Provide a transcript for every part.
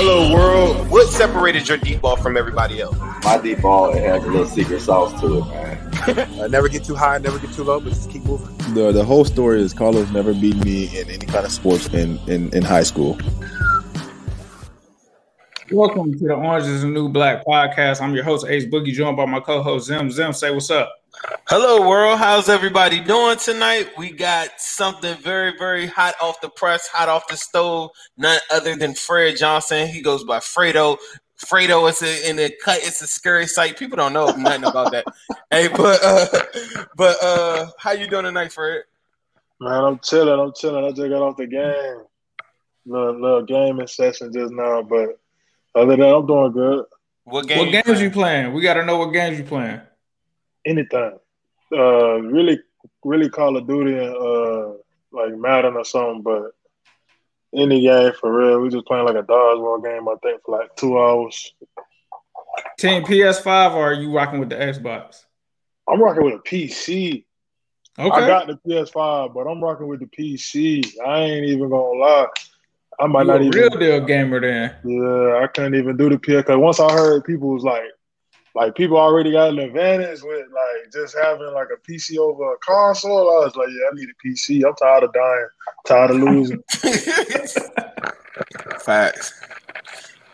Hello, world. What separated your deep ball from everybody else? My deep ball, it has a little secret sauce to it, man. I never get too high, never get too low, but just keep moving. The whole story is Carlos never beat me in any kind of sports in high school. Welcome to the Orange is the New Black podcast. I'm your host, Ace Boogie, joined by my co-host, Zim. Zim, say what's up. Hello, world. How's everybody doing tonight? We got something very, very hot off the press, hot off the stove, none other than Fred Johnson. He goes by Fredo. Fredo is in the cut. It's a scary sight. People don't know nothing about that. Hey, but how you doing tonight, Fred? Man, I'm chilling. I just got off the game. Little gaming session just now, but other than that, I'm doing good. What games you playing? We got to know what games you playing. Anything. Really Call of Duty and like Madden or something, but any game for real. We just playing like a dodgeball game, I think, for like 2 hours. Team PS5, or are you rocking with the Xbox? I'm rocking with a PC. Okay. I got the PS5, but I'm rocking with the PC. I ain't even gonna lie. I might not even real deal gamer then. Yeah, I couldn't even do the PS because once I heard people was like people already got an advantage with like just having like a PC over a console. I was like, yeah, I need a PC. I'm tired of dying, tired of losing. Facts.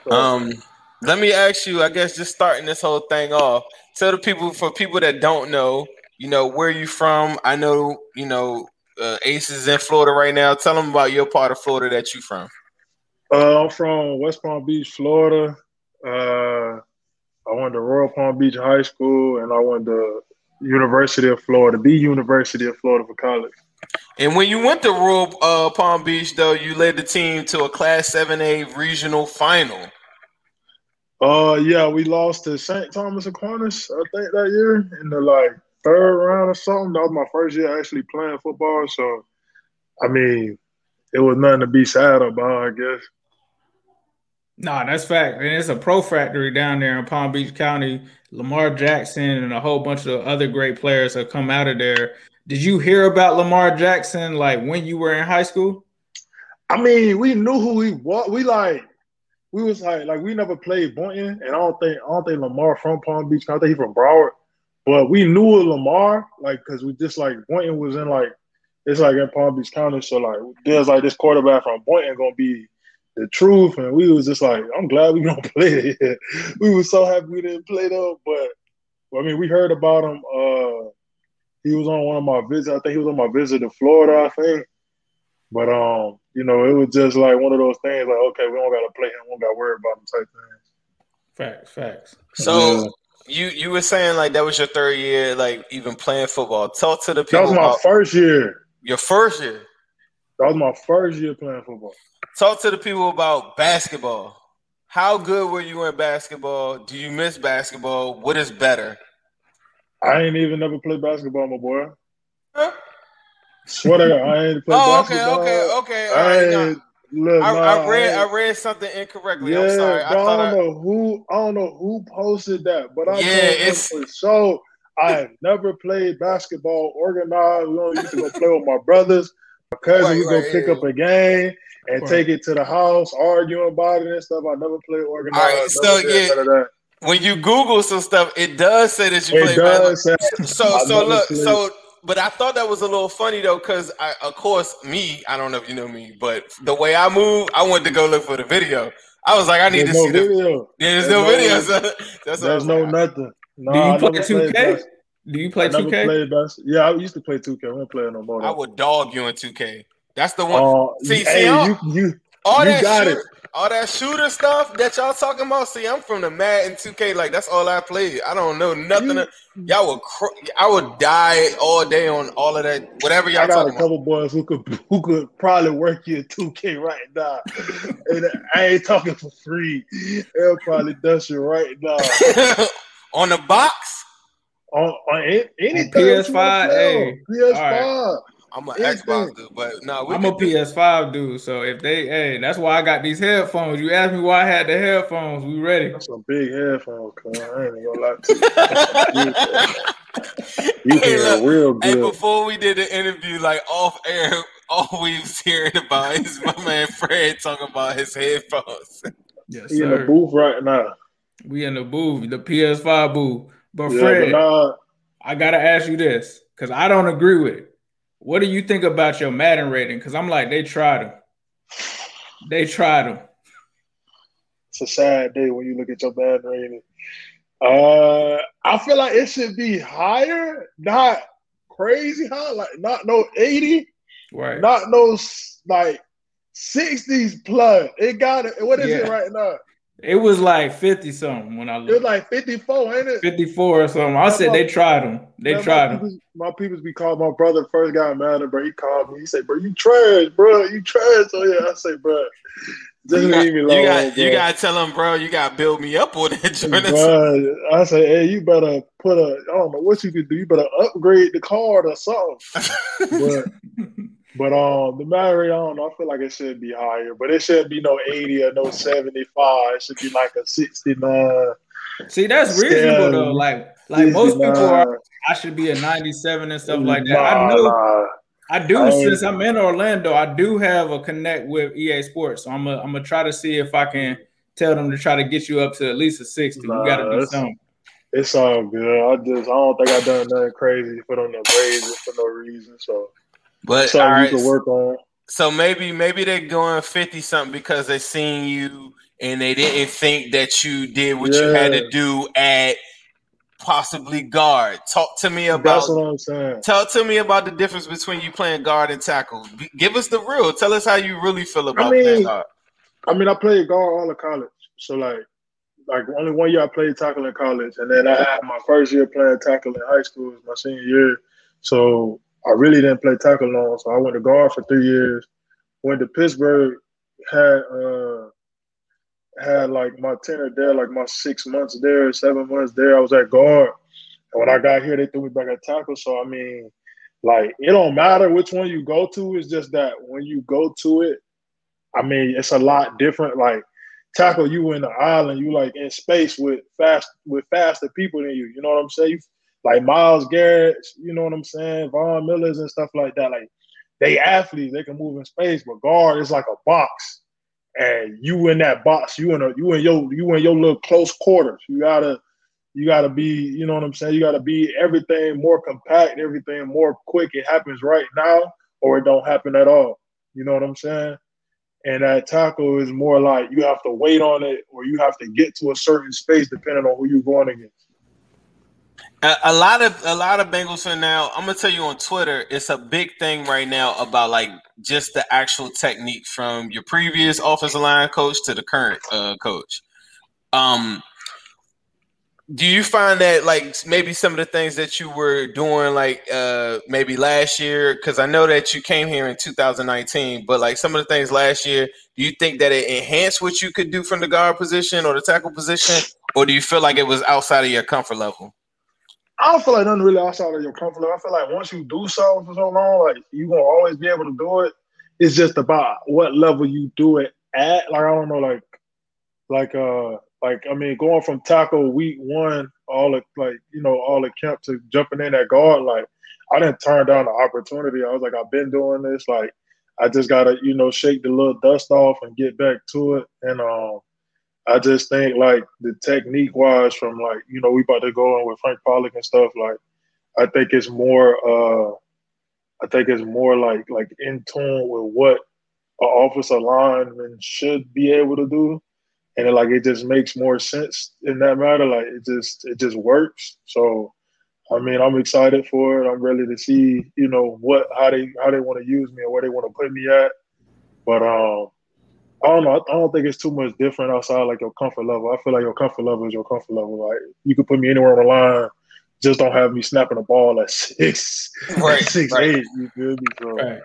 Let me ask you. I guess just starting this whole thing off. Tell the people, for people that don't know, you know, where you from. I know, you know. Ace is in Florida right now. Tell them about your part of Florida that you from. I'm from West Palm Beach, Florida. I went to Royal Palm Beach High School, and I went to University of Florida, the University of Florida for college. And when you went to Royal Palm Beach, though, you led the team to a Class 7A regional final. Yeah, we lost to St. Thomas Aquinas, I think, that year in the third round or something. That was my first year actually playing football. So, I mean, it was nothing to be sad about, I guess. Nah, that's fact. And it's a pro factory down there in Palm Beach County. Lamar Jackson and a whole bunch of other great players have come out of there. Did you hear about Lamar Jackson, when you were in high school? I mean, we knew who he was. We we never played Boynton. And I don't think Lamar from Palm Beach. I think he's from Broward. But we knew of Lamar, because we just, Boynton was in, it's, in Palm Beach County. So, there's, this quarterback from Boynton going to be the truth. And we was just I'm glad we don't play it. We was so happy we didn't play, though. But, I mean, we heard about him. He was on one of my visits. I think he was on my visit to Florida, I think. But, you know, it was just, one of those things, okay, we don't got to play him. We don't got to worry about him type things. Facts. So... Yeah. You were saying that was your third year even playing football. Talk to the people. That was my first year. Your first year. That was my first year playing football. Talk to the people about basketball. How good were you in basketball? Do you miss basketball? What is better? I ain't even never played basketball, my boy. Huh? Swear to God, I ain't played basketball. Okay. I read something incorrectly. Yeah, I'm sorry. I don't know who posted that, but I know so I never played basketball organized. We only used to go play with my brothers. My cousin, we go pick up a game and take it to the house, arguing about it and stuff. I never played organized. All right, so yeah, when you Google some stuff, it does say that you play basketball. But I thought that was a little funny, though, because, I don't know if you know me, but the way I move, I went to go look for the video. I was like, I need to see the video. There's no video. There's no nothing. Nah, do you play 2K? Yeah, I used to play 2K. I don't play no more. I would dog you in 2K. That's the one. All that shooter stuff that y'all talking about. See, I'm from the Madden 2K. That's all I played. I don't know nothing. I would die all day on all of that. Whatever y'all talking about. I got a couple boys who could probably work you at 2K right now. And I ain't talking for free. They'll probably dust you right now. On the box? On anything. PS5. Hey. PS5. I'm an Xbox dude, but no, I'm a PS5 dude. So if that's why I got these headphones. You asked me why I had the headphones. We ready? That's a big headphone, cuz I ain't gonna lie to you. You feel real good. Hey, before we did the interview, off air, all we was hearing about is my man Fred talking about his headphones. Yes, we sir. In the booth right now. We in the booth, the PS5 booth. But yeah, Fred, I got to ask you this because I don't agree with it. What do you think about your Madden rating? Because I'm like, they tried him. They tried him. It's a sad day when you look at your Madden rating. I feel like it should be higher, not crazy high, like not no 80, right? Not no like 60s plus. It got it. What is it right now? It was like 50 something when I looked. It was like 54, ain't it? 54 or something. I said they tried him. They tried him. My people's be called. My brother first got mad at bro. He called me. He said, "Bro, you trash, bro. You trash." So yeah, I say, bro. Just leave me alone. You gotta tell him, bro. You gotta build me up on that journey. I say, hey, you better put a. I don't know what you could do. You better upgrade the card or something. but the battery, I don't know. I feel like it should be higher, but it shouldn't be no 80 or no 75. It should be like a 69. See, that's reasonable though. Like 69. Most people are. I should be a 97 and stuff like that. Since I'm in Orlando, I do have a connect with EA Sports. So I'm gonna try to see if I can tell them to try to get you up to at least a 60. You gotta do something. It's all good. I don't think I've done nothing crazy for them to raise it for no reason. So, but all right, you can work on. So maybe they're going 50 something because they seen you and they didn't think that you did what you had to do at. Possibly guard. Talk to me about. That's what I'm saying. Talk to me about the difference between you playing guard and tackle. Give us the real. Tell us how you really feel about playing guard. I mean, I played guard all of college. So like only one year I played tackle in college, and then I had my first year playing tackle in high school, was my senior year. So I really didn't play tackle long. So I went to guard for 3 years. Went to Pittsburgh. Had like my tenure there, like my 6 months there, 7 months there, I was at guard. And when I got here, they threw me back at tackle. So, I mean, like, it don't matter which one you go to. It's just that when you go to it, I mean, it's a lot different. Like, tackle, you in the island, you like in space with faster people than you. You know what I'm saying? Like Miles Garrett, you know what I'm saying? Von Millers and stuff like that. Like, they athletes, they can move in space. But guard is like a box. And you in that box, you in your little close quarters. You gotta be, you know what I'm saying? You gotta be everything more compact, everything more quick. It happens right now, or it don't happen at all. You know what I'm saying? And that tackle is more like you have to wait on it, or you have to get to a certain space depending on who you're going against. A lot of Bengals are now. I'm gonna tell you on Twitter, it's a big thing right now about like just the actual technique from your previous offensive line coach to the current coach. Do you find that like maybe some of the things that you were doing like maybe last year? Because I know that you came here in 2019, but like some of the things last year, do you think that it enhanced what you could do from the guard position or the tackle position, or do you feel like it was outside of your comfort level? I don't feel like nothing really outside of your comfort level. I feel like once you do something for so long, like you're going to always be able to do it. It's just about what level you do it at. Like, I don't know, I mean, going from tackle week one, all the camp to jumping in at guard, like I didn't turn down the opportunity. I was like, I've been doing this. Like, I just got to, shake the little dust off and get back to it. And, I just think, like, the technique-wise from, like, we about to go on with Frank Pollock and stuff, like, I think it's more like in tune with what an offensive lineman should be able to do. And, it just makes more sense in that matter. Like, it just works. So, I mean, I'm excited for it. I'm ready to see, how they want to use me and where they want to put me at. But, I don't know. I don't think it's too much different outside like your comfort level. I feel like your comfort level is your comfort level. Like you could put me anywhere on the line, just don't have me snapping the ball at 6'8". Right, right. You feel me, bro? Right.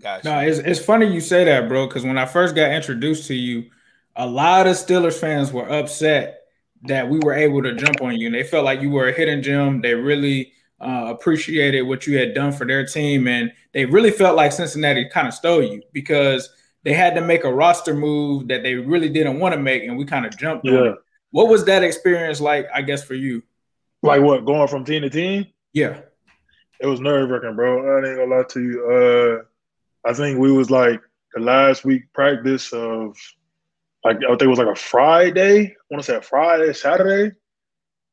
Gotcha. No, it's funny you say that, bro. Because when I first got introduced to you, a lot of Steelers fans were upset that we were able to jump on you, and they felt like you were a hidden gem. They really appreciated what you had done for their team, and they really felt like Cincinnati kind of stole you because. They had to make a roster move that they really didn't want to make, and we kind of jumped on it. What was that experience like, I guess, for you? Like what, going from team to team? Yeah. It was nerve-wracking, bro. I ain't gonna lie to you. I think we was like the last week practice of like I think it was like a Friday. I want to say a Friday, Saturday.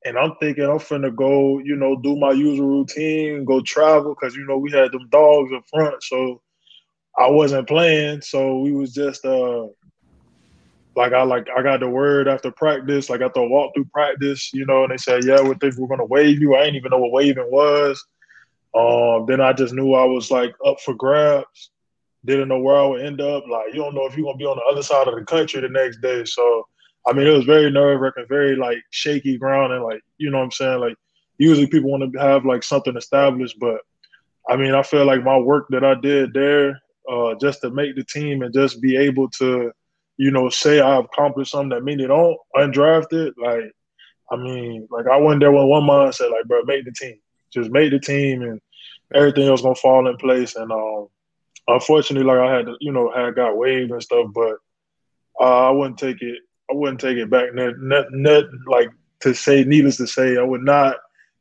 And I'm thinking I'm finna go, you know, do my usual routine, go travel, because, you know, we had them dogs up front. So I wasn't playing. So we was just I got the word after practice, like after a walk through practice, you know, and they said, yeah, we think we're gonna waive you. I didn't even know what waiving was. Then I just knew I was like up for grabs. Didn't know where I would end up. Like, you don't know if you're gonna be on the other side of the country the next day. So I mean, it was very nerve-wracking, very like shaky ground, and like, you know what I'm saying? Like, usually people want to have like something established, but I mean, I feel like my work that I did there, just to make the team and just be able to, you know, say I accomplished something that many don't, undrafted. Like, I mean, like I went there with one mindset, like, bro, make the team. Just make the team, and everything else gonna fall in place. And unfortunately, like I had to, you know, I got waived and stuff, but I wouldn't take it back. Needless to say, I would not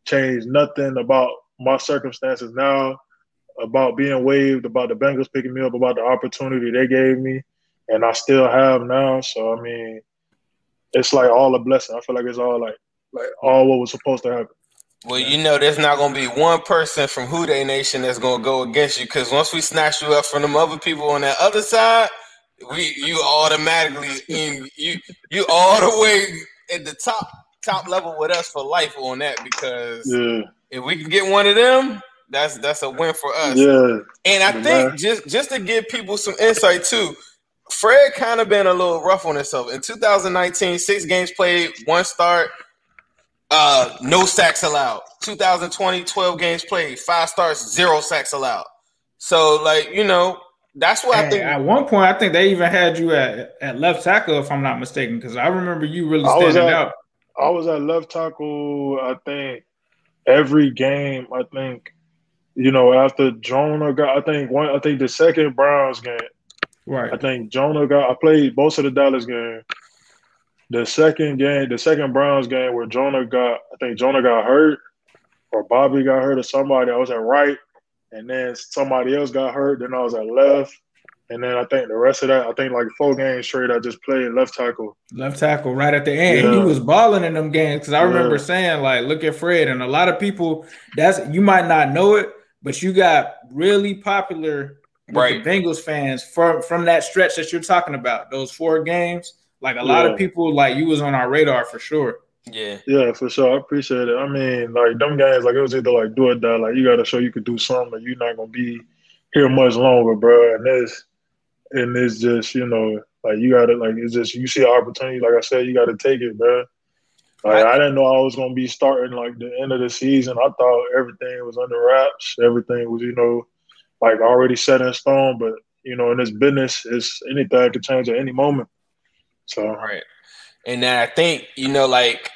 change nothing about my circumstances now, about being waived, about the Bengals picking me up, about the opportunity they gave me, and I still have now. So, I mean, it's like all a blessing. I feel like it's all like all what was supposed to happen. Well, you know, there's not going to be one person from Houday Nation that's going to go against you, because once we snatch you up from them other people on that other side, you automatically in you all the way at the top level with us for life on that, because if we can get one of them, that's a win for us. Yeah. And I think just to give people some insight too, Fred kind of been a little rough on himself. In 2019, 6 games played, 1 start, no sacks allowed. 2020, 12 games played, 5 starts, 0 sacks allowed. So like, you know, that's what I think. At one point, I think they even had you at left tackle, if I'm not mistaken, because I remember you really standing out. I was at left tackle, I think, every game. I think, you know, after Jonah got, I think the second Browns game. Right. I think Jonah got. I played most of the Dallas game. The second Browns game where Jonah got hurt, or Bobby got hurt, or somebody. I was at right. And then somebody else got hurt. Then I was at left. And then I think the rest of that, I think like 4 games straight, I just played left tackle. Left tackle right at the end. Yeah. You was balling in them games, because I remember saying, like, look at Fred. And a lot of people, you might not know it, but you got really popular with the Bengals fans from that stretch that you're talking about, those 4 games. Like, a lot of people, like, you was on our radar for sure. Yeah. Yeah, for sure. I appreciate it. I mean, like, them guys, like, it was either, like, do or die. Like, you got to show you could do something, or you're not going to be here much longer, bro. And it's just, you know, like, you got to, like, it's just, you see an opportunity. Like I said, you got to take it, bro. Like, I didn't know I was going to be starting, like, the end of the season. I thought everything was under wraps. Everything was, you know, like, already set in stone. But, you know, in this business, it's anything could change at any moment. So. Right. And then I think, you know, like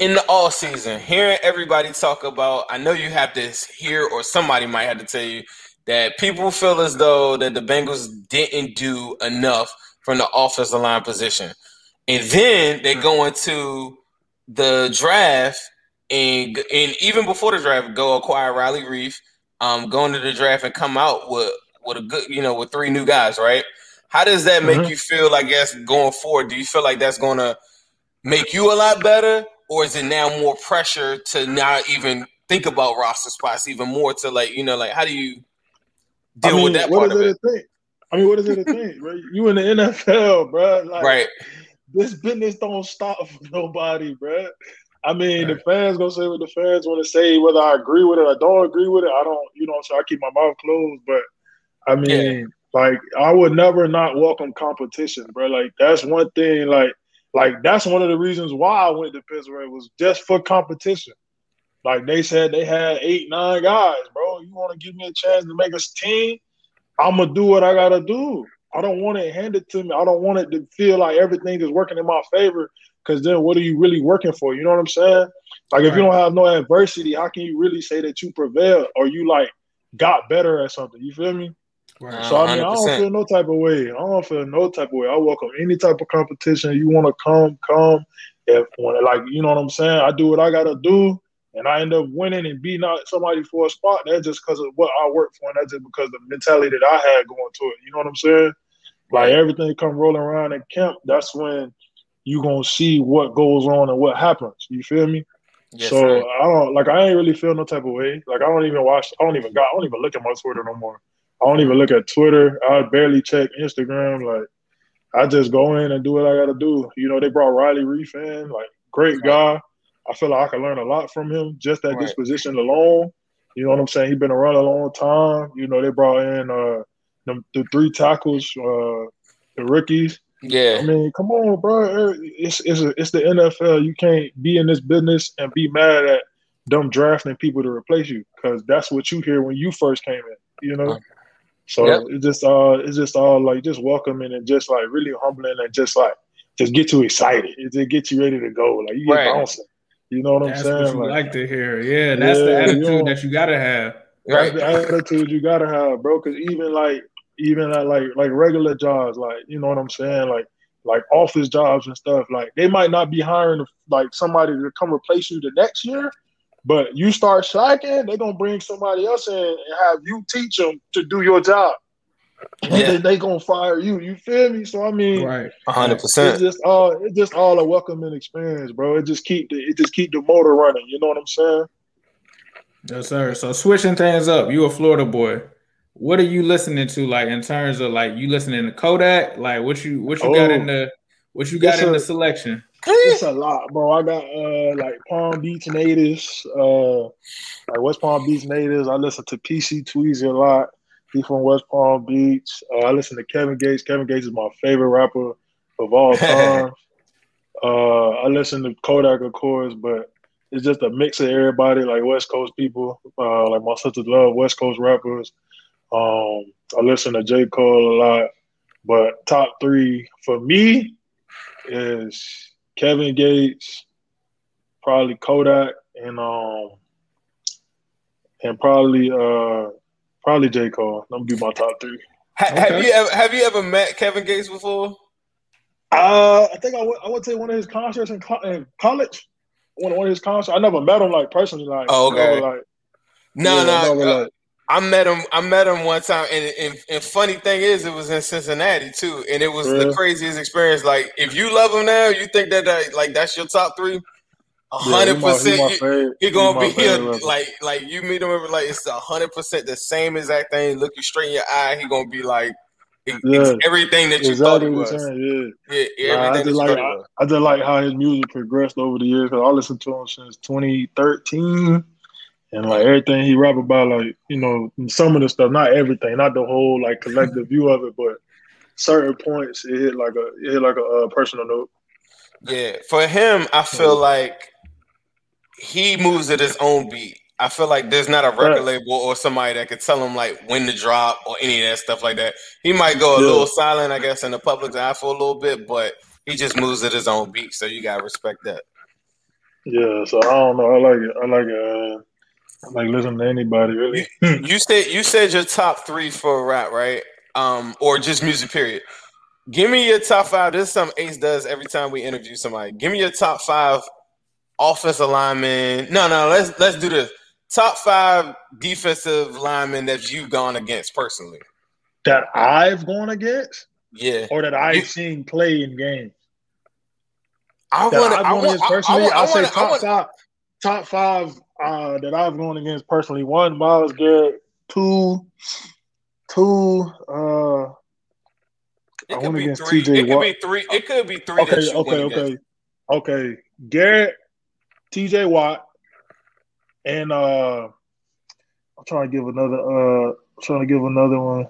in the all season, hearing everybody talk about, I know you have this here, or somebody might have to tell you that people feel as though that the Bengals didn't do enough from the offensive line position. And then they go into the draft and even before the draft, go acquire Riley Reif, go into the draft and come out with a good, you know, with 3 new guys, right? How does that make you feel, I guess, going forward? Do you feel like that's going to make you a lot better, or is it now more pressure to not even think about roster spots even more, to, like, you know, like, how do you deal with that part of it? I mean, what is it a thing, right? You in the NFL, bro. Like, this business don't stop for nobody, bro. I mean, the fans going to say what the fans want to say, whether I agree with it or don't agree with it. I don't, you know what I'm saying? I keep my mouth closed, but, I mean – like, I would never not welcome competition, bro. Like, that's one thing. Like that's one of the reasons why I went to Pittsburgh, was just for competition. Like, they said they had 8, 9 guys, bro. You want to give me a chance to make a team? I'm going to do what I got to do. I don't want it handed to me. I don't want it to feel like everything is working in my favor, because then what are you really working for? You know what I'm saying? Like, if you don't have no adversity, how can you really say that you prevailed or you, like, got better at something? You feel me? Wow, so, I mean, 100%. I don't feel no type of way. I welcome any type of competition. You want to come. If, like, you know what I'm saying? I do what I got to do, and I end up winning and beating out somebody for a spot. That's just because of what I work for, and that's just because of the mentality that I had going to it. You know what I'm saying? Like everything come rolling around in camp, that's when you gonna see what goes on and what happens. You feel me? Yes, so sir. I ain't really feel no type of way. Like I don't even look at my Twitter no more. I don't even look at Twitter. I barely check Instagram. Like I just go in and do what I gotta do. You know, they brought Riley Reif in, like great guy. I feel like I can learn a lot from him, just that disposition alone. You know what I'm saying? He's been around a long time. You know, they brought in the three tackles, the rookies. Yeah. I mean, come on, bro. It's the NFL. You can't be in this business and be mad at them drafting people to replace you, because that's what you hear when you first came in, you know? Okay. So it's just welcoming and just like really humbling and just like just get you excited. It just gets you ready to go. Like you get bouncing. You know what I'm saying? That's what you like to hear. Yeah, that's the attitude that you gotta have. Right? That's the attitude you gotta have, bro. Because even at regular jobs, like you know what I'm saying, like office jobs and stuff, like they might not be hiring like somebody to come replace you the next year, but you start slacking, they're gonna bring somebody else in and have you teach them to do your job. Yeah. And then they gonna fire you. You feel me? So I mean, 100%. It's just all a welcoming experience, bro. It just keep the motor running. You know what I'm saying? Yes, sir. So switching things up, you a Florida boy. What are you listening to? Like in terms of like you listening to Kodak? Like what you got in the selection? It's a lot, bro. I got like Palm Beach natives, like West Palm Beach natives. I listen to PC Tweezy a lot. He's from West Palm Beach. I listen to Kevin Gates. Kevin Gates is my favorite rapper of all time. I listen to Kodak, of course, but it's just a mix of everybody, like West Coast people. Like my sisters love West Coast rappers. I listen to J. Cole a lot. But top three for me is Kevin Gates, probably Kodak, and probably probably J. Cole. I'm gonna do my top three. Have you ever met Kevin Gates before? I think I went to one of his concerts in college. One of his concerts. I never met him like personally. Like, oh, okay. You know, like, I met him one time, and funny thing is, it was in Cincinnati too, and it was the craziest experience. Like, if you love him now, you think that that's your top three. 100%, he gonna be here. Like you meet him, like it's 100% the same exact thing. Look you straight in your eye, he gonna be like, everything that you thought he was. I just like how his music progressed over the years. Cause I listened to him since 2013, and like everything he rap about, like you know some of the stuff, not everything, not the whole like collective view of it, but certain points it hit like a personal note. Yeah, for him, I feel like he moves at his own beat. I feel like there's not a record label or somebody that could tell him like when to drop or any of that stuff like that. He might go a little silent, I guess, in the public's eye for a little bit, but he just moves at his own beat. So you gotta respect that. Yeah, so I don't know. I like it. I like listening to anybody really. You said your top three for rap, right? Or just music, period. Give me your top five. This is something Ace does every time we interview somebody. Give me your top five offensive linemen. No, let's do this. Top five defensive linemen that you've gone against personally. That I've gone against? Yeah. Or that I've seen play in games? I'll say top five that I've gone against personally. One, Miles Garrett. Two, it could be three. It could be three. Okay. Garrett, T.J. Watt, and I'm trying to give another. I'm trying to give another one.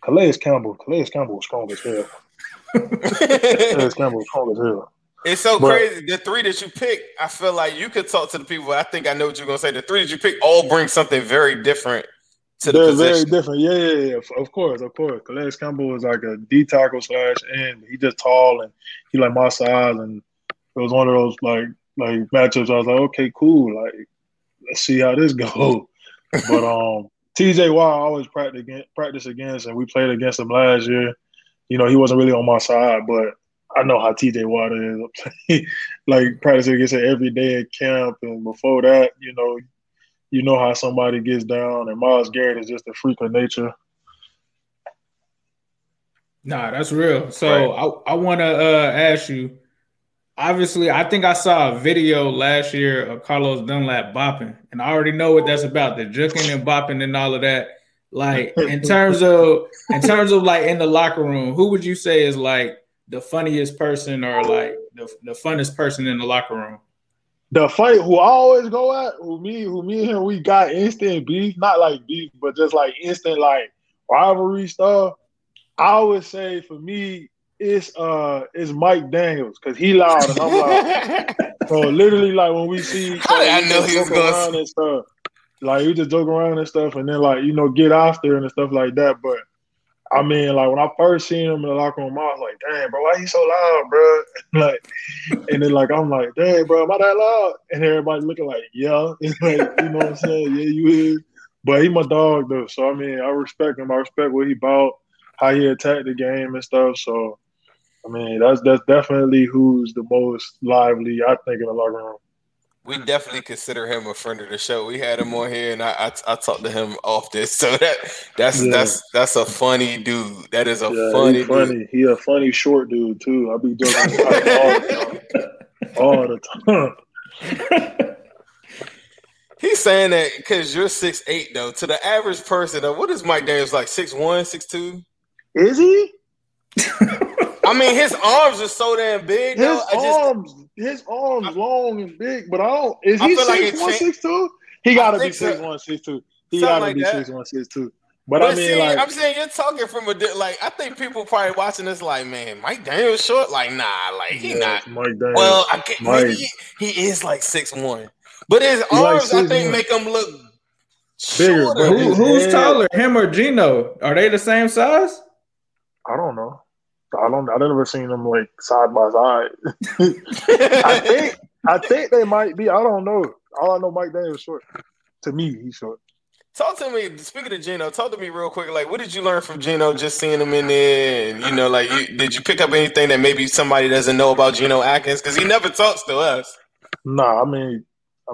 Calais Campbell. Calais Campbell is strong as hell. It's so crazy. The three that you pick, I feel like you could talk to the people. I think I know what you're gonna say. The three that you pick all bring something very different. They're very different. Yeah. Of course. Calais Campbell is like a D tackle slash end. He just tall and he like my size, and it was one of those like matchups. I was like, okay, cool. Like, let's see how this goes. But T.J. Watt I always practice against, and we played against him last year. You know, he wasn't really on my side, but I know how T.J. Watt is. Like practicing against him every day at camp, and before that, you know. you know how somebody gets down, and Miles Garrett is just a freak of nature. Nah, that's real. So right. I want to ask you, obviously, I think I saw a video last year of Carlos Dunlap bopping, and I already know what that's about, the juking and bopping and all of that. Like, in terms of like in the locker room, who would you say is like the funniest person or like the funnest person in the locker room? The fight who I always go at, who me and him, we got instant beef, not like beef, but just like instant like rivalry stuff. I would say for me, it's Mike Daniels, because he loud and I'm loud. So literally like when we see, I know he was going and stuff. Like we just joke around and stuff, and then like, you know, get after and stuff like that. But I mean, like when I first seen him in the locker room, I was like, "Damn, bro, why he so loud, bro?" Like, and then like I'm like, "Damn, bro, am I that loud?" And everybody looking like, "Yeah," it's like, you know what I'm saying? Yeah, you is. But he my dog though, so I mean, I respect him. I respect what he about, how he attacked the game and stuff. So I mean, that's definitely who's the most lively, I think, in the locker room. We definitely consider him a friend of the show. We had him on here, and I talked to him off this. So that's a funny dude. That is a funny dude. He a funny short dude too. I be joking all the time. He's saying that because you're 6'8", though. To the average person, though, what is Mike Daniels like? 6'1", 6'2"? Is he? I mean, his arms are so damn big. His arms long and big, but I don't. Is he 6'1", 6'2"? He gotta be 6'1", 6'2". He gotta be 6'1", 6'2". But I mean, see, like, I'm saying, you're talking from a like. I think people probably watching this like, man, Mike Daniels short. Like, nah, like he not. Mike Daniels. Well, I can't. Mike. He is like 6'1", but his arms, like, I think, make him look bigger. But who's taller, him or Geno? Are they the same size? I don't know. I've never seen them like side by side. I think they might be. I don't know. All I know, Mike Daniels short. To me, he's short. Talk to me. Speaking of Geno, talk to me real quick. Like, what did you learn from Geno? Just seeing him in there, and, you know, like, did you pick up anything that maybe somebody doesn't know about Geno Atkins? Because he never talks to us. Nah, I mean,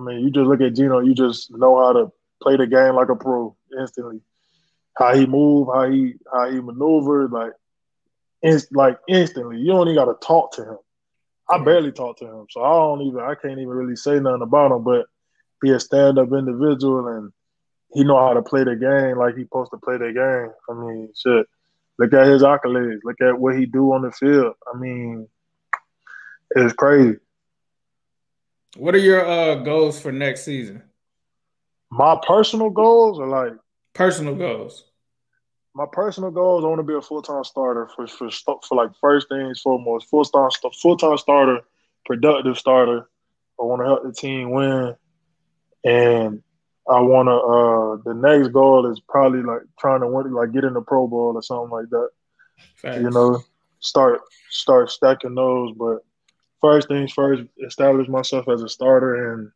you just look at Geno. You just know how to play the game like a pro instantly. How he move, how he maneuvered, like. Like instantly, you don't even got to talk to him. I barely talk to him, so I can't even really say nothing about him. But he a stand-up individual, and he know how to play the game like he supposed to play the game. I mean, shit. Look at his accolades. Look at what he do on the field. I mean, it's crazy. What are your goals for next season? My personal goals are like personal goals. My personal goal is I want to be a full-time starter for like first things foremost, full-time starter, productive starter. I want to help the team win, and I want to. The next goal is probably like trying to win, like get in the Pro Bowl or something like that. Thanks. You know, start stacking those. But first things first, establish myself as a starter and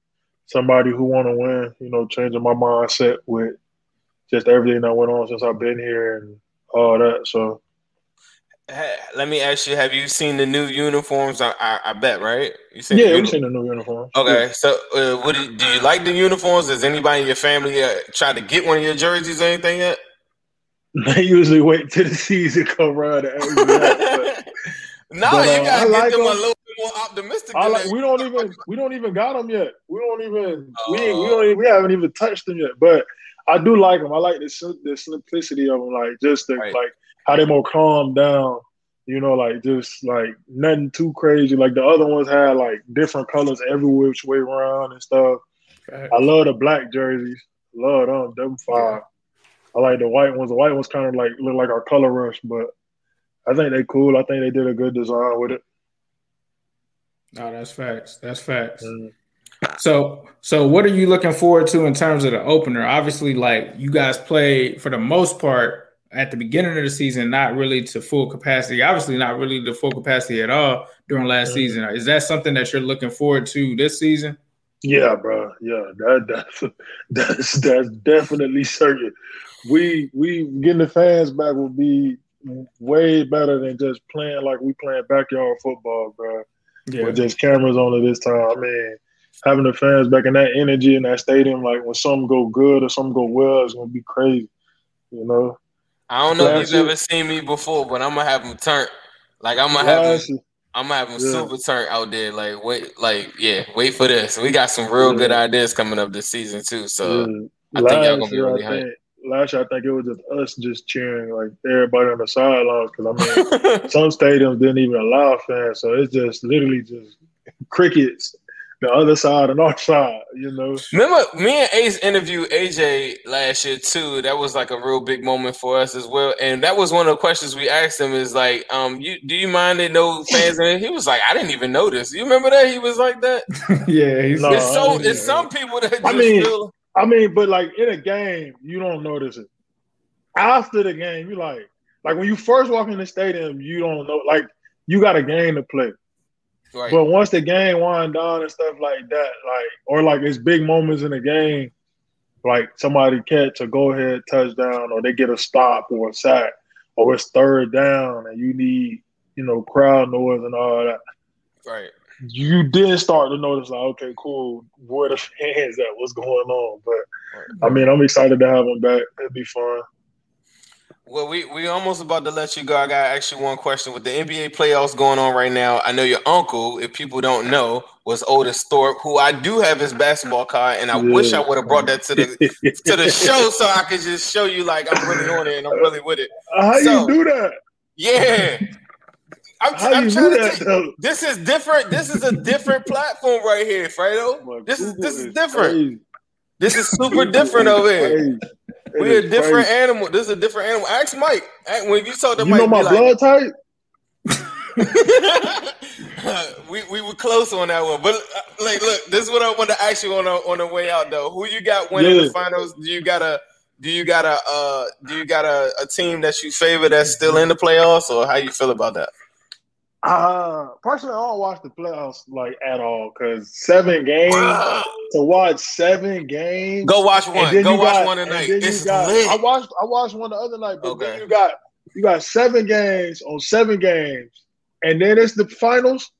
somebody who want to win. You know, changing my mindset with. Just everything that went on since I've been here and all that. So, hey, let me ask you: have you seen the new uniforms? I bet, right? You seen we've seen the new uniforms. Okay, yeah. So do you like the uniforms? Has anybody in your family tried to get one of your jerseys or anything yet? They usually wait till the season come around. You gotta get them a little bit more optimistic. We don't even got them yet. We haven't even touched them yet, but. I do like them. I like the simplicity of them, like just like how they more calm down, you know, like just like nothing too crazy. Like the other ones had like different colors every which way around and stuff. Right. I love the black jerseys. Love them. Them fire. I like the white ones. The white ones kind of like look like our color rush, but I think they cool. I think they did a good design with it. No, that's facts. That's facts. Mm-hmm. So what are you looking forward to in terms of the opener? Obviously, like you guys played for the most part at the beginning of the season, not really to full capacity. Obviously, not really to full capacity at all during last season. Is that something that you're looking forward to this season? Yeah, bro. Yeah, that's definitely certain. We getting the fans back will be way better than just playing like we playing backyard football, bro. Yeah. With just cameras on it this time. I mean. having the fans back in that energy in that stadium, like when something go good or something go well, it's gonna be crazy, you know. I don't know if you've ever seen me before, but I'm gonna have them turnt. Like I'm gonna have them super turnt out there. Like wait for this. We got some real good ideas coming up this season too. So I think y'all gonna be really hyped. Last year, I think it was just us just cheering, like everybody on the sidelines. Because I mean, some stadiums didn't even allow fans, so it's just literally just crickets. The other side and our side, you know. Remember, me and Ace interviewed AJ last year too. That was like a real big moment for us as well. And that was one of the questions we asked him is like, do you mind that no fans in it? He was like, I didn't even notice. You remember that? He was like that. Yeah, he's no, it's some people that just feel. I mean, but like in a game, you don't notice it. After the game, you like when you first walk in the stadium, you don't know. Like you got a game to play. Right. But once the game winds down and stuff like that, like or like it's big moments in the game, like somebody catch a go-ahead touchdown or they get a stop or a sack or it's third down and you need, you know, crowd noise and all that. Right. You did start to notice, like, okay, cool, where the fans at, what's going on? But, I mean, I'm excited to have them back. It'd be fun. Well, we almost about to let you go. I got actually one question. With the NBA playoffs going on right now, I know your uncle, if people don't know, was Otis Thorpe, who I do have his basketball card, and I wish I would have brought that to the to the show so I could just show you, like, I'm really on it and I'm really with it. How you do that? Yeah. I'm trying to tell you, this is different. This is a different platform right here, Fredo. This is different. Crazy. This is super different over here. We're a different animal. This is a different animal. Ask Mike. When you talk to Mike, you know my blood type? we were close on that one. But, like, look, this is what I want to ask you on the way out, though. Who you got winning the finals? Do you got a team that you favor that's still in the playoffs, or how you feel about that? Personally, I don't watch the playoffs like at all because 7 games to watch 7 games. Go watch one. Go watch one tonight. It's lit. I watched one the other night, but then you got 7 games on 7 games, and then it's the finals.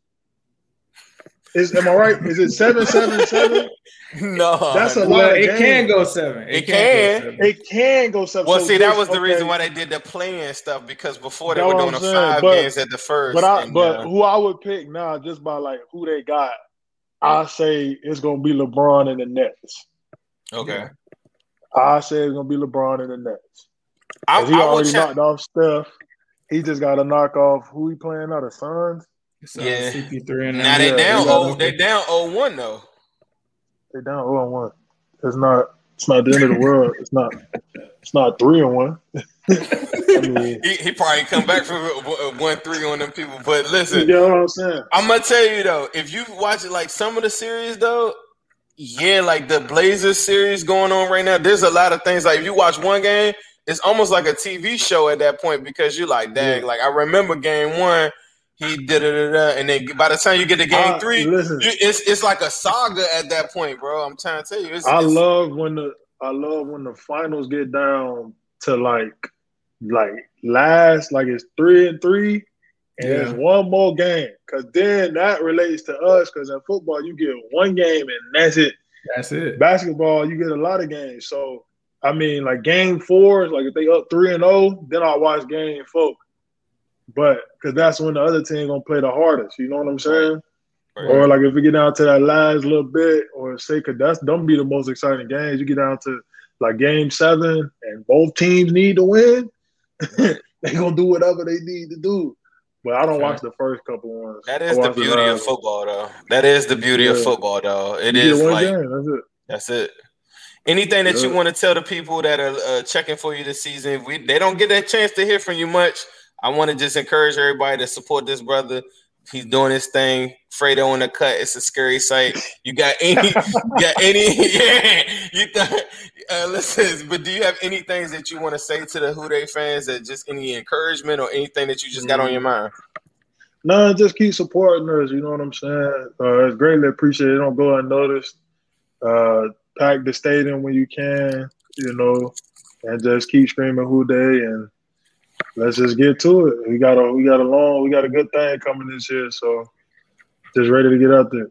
Am I right? Is it 7-7-7? No, that's a lot. It can go 7. It can go seven. Well, so see, that was the reason why they did the play-in stuff because before they were doing the 5 games at the first. But who I would pick now, just by like who they got, I say it's gonna be LeBron and the Nets. Okay, I say it's gonna be LeBron and the Nets. He already knocked off Steph. He just got to knock off who he playing out of Suns. Yeah, CP3 and now they down. They down 0-1 though. They're down 0-1. It's not the end of the world. It's not 3-1. I mean, he probably come back from 1-3 on them people. But listen, you know what I'm saying? I'm gonna tell you though, if you watch it like some of the series though, yeah, like the Blazers series going on right now. There's a lot of things like if you watch one game, it's almost like a TV show at that point because you're like, dang, like I remember game 1. He did it, and then by the time you get to game 3, it's like a saga at that point, bro. I'm trying to tell you. I love when the finals get down to like last, like it's 3-3, and it's one more game. Because then that relates to us. Because in football, you get one game and that's it. That's it. Basketball, you get a lot of games. So I mean, like game 4 is like if they up 3-0, then I'll watch game 4. But because that's when the other team gonna play the hardest, you know what I'm saying? Right. Or like if we get down to that last little bit, or say, because that's don't be the most exciting games. You get down to like game 7, and both teams need to win. They gonna do whatever they need to do. But I don't watch the first couple ones. That is the beauty of football, though. That is the beauty of football, though. It is like game. That's it. Anything that you want to tell the people that are checking for you this season, they don't get that chance to hear from you much. I want to just encourage everybody to support this brother. He's doing his thing. Fredo in the cut. It's a scary sight. Listen, but do you have any things that you want to say to the Houday fans that just any encouragement or anything that you just got on your mind? No, just keep supporting us. You know what I'm saying? It's greatly appreciated. Don't go unnoticed. Pack the stadium when you can, you know, and just keep screaming Houday and let's just get to it. We got a good thing coming this year, so just ready to get out there.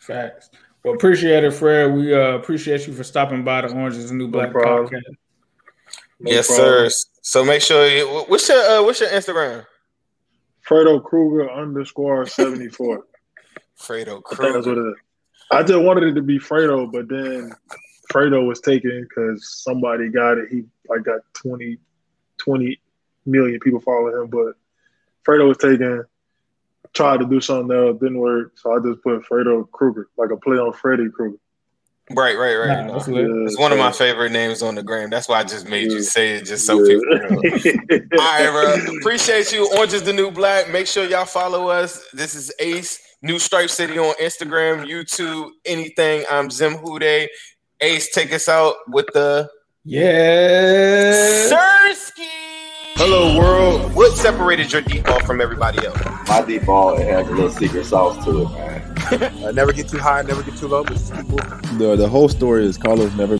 Facts. Well, appreciate it, Fred. We appreciate you for stopping by the Orange is the New Black podcast. No problem. Yes, sir. So make sure you – what's your Instagram? Fredo Kruger _74. Fredo Kruger. That's what it is. I just wanted it to be Fredo, but then Fredo was taken because somebody got it. He like got 20 million people following him, but Fredo was taken. Tried to do something else, didn't work, so I just put Fredo Kruger, like a play on Freddy Krueger. Right. Nah, it's one of my favorite names on the gram. That's why I just made you say it just so people know. All right, bro. Appreciate you. Orange is the New Black. Make sure y'all follow us. This is Ace, New Stripe City on Instagram, YouTube, anything. I'm Zim Hude. Ace, take us out with the... Yeah. Sirski! Hello, world. What separated your deep ball from everybody else? My deep ball, it has a little secret sauce to it, man. I never get too high, never get too low, but just keep moving. The whole story is Carlos never